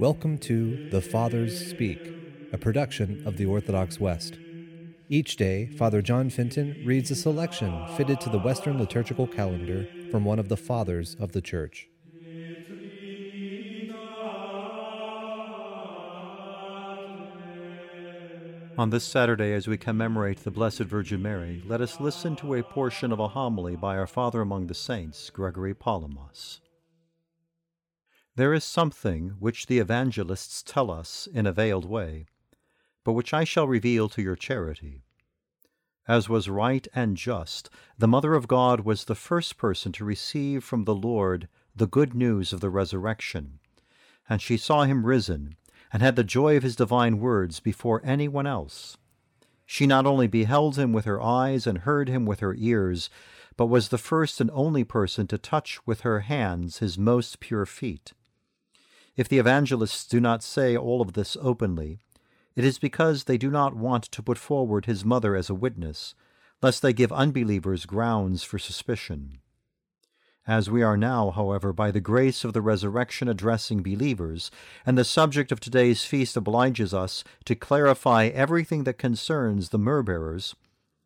Welcome to The Fathers Speak, a production of the Orthodox West. Each day, Father John Finton reads a selection fitted to the Western liturgical calendar from one of the Fathers of the Church. On this Saturday, as we commemorate the Blessed Virgin Mary, let us listen to a portion of a homily by our Father among the Saints, Gregory Palamas. There is something which the evangelists tell us in a veiled way, but which I shall reveal to your charity. As was right and just, the Mother of God was the first person to receive from the Lord the good news of the resurrection, and she saw him risen, and had the joy of his divine words before anyone else. She not only beheld him with her eyes and heard him with her ears, but was the first and only person to touch with her hands his most pure feet. If the evangelists do not say all of this openly, it is because they do not want to put forward his mother as a witness, lest they give unbelievers grounds for suspicion. As we are now, however, by the grace of the resurrection addressing believers, and the subject of today's feast obliges us to clarify everything that concerns the myrrh-bearers,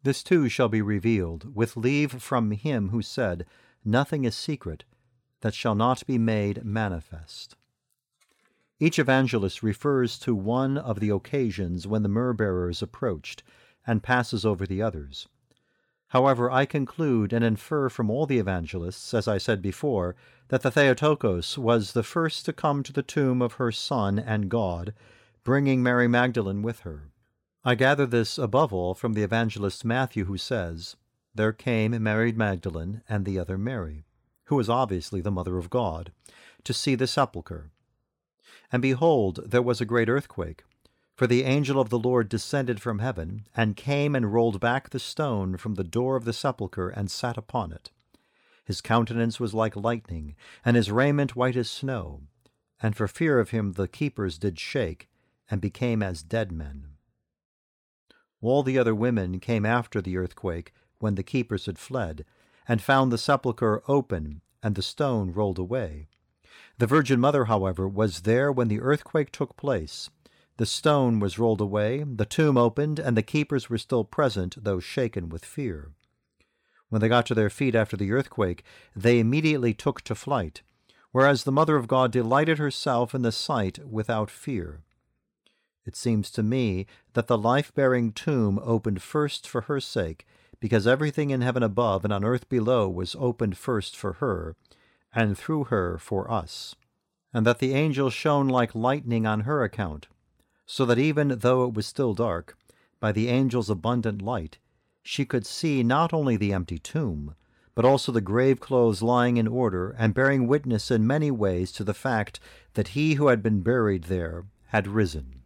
this too shall be revealed, with leave from him who said, "Nothing is secret that shall not be made manifest." Each evangelist refers to one of the occasions when the myrrh-bearers approached, and passes over the others. However, I conclude and infer from all the evangelists, as I said before, that the Theotokos was the first to come to the tomb of her Son and God, bringing Mary Magdalene with her. I gather this above all from the evangelist Matthew, who says, "There came Mary Magdalene and the other Mary," who is obviously the Mother of God, "to see the sepulchre. And behold, there was a great earthquake. For the angel of the Lord descended from heaven, and came and rolled back the stone from the door of the sepulchre, and sat upon it. His countenance was like lightning, and his raiment white as snow. And for fear of him the keepers did shake, and became as dead men. All the other women came after the earthquake, when the keepers had fled, and found the sepulchre open, and the stone rolled away. The Virgin Mother, however, was there when the earthquake took place. The stone was rolled away, the tomb opened, and the keepers were still present, though shaken with fear. When they got to their feet after the earthquake, they immediately took to flight, whereas the Mother of God delighted herself in the sight without fear. It seems to me that the life-bearing tomb opened first for her sake, because everything in heaven above and on earth below was opened first for her, and through her for us, and that the angel shone like lightning on her account, so that even though it was still dark, by the angel's abundant light, she could see not only the empty tomb, but also the grave-clothes lying in order and bearing witness in many ways to the fact that he who had been buried there had risen."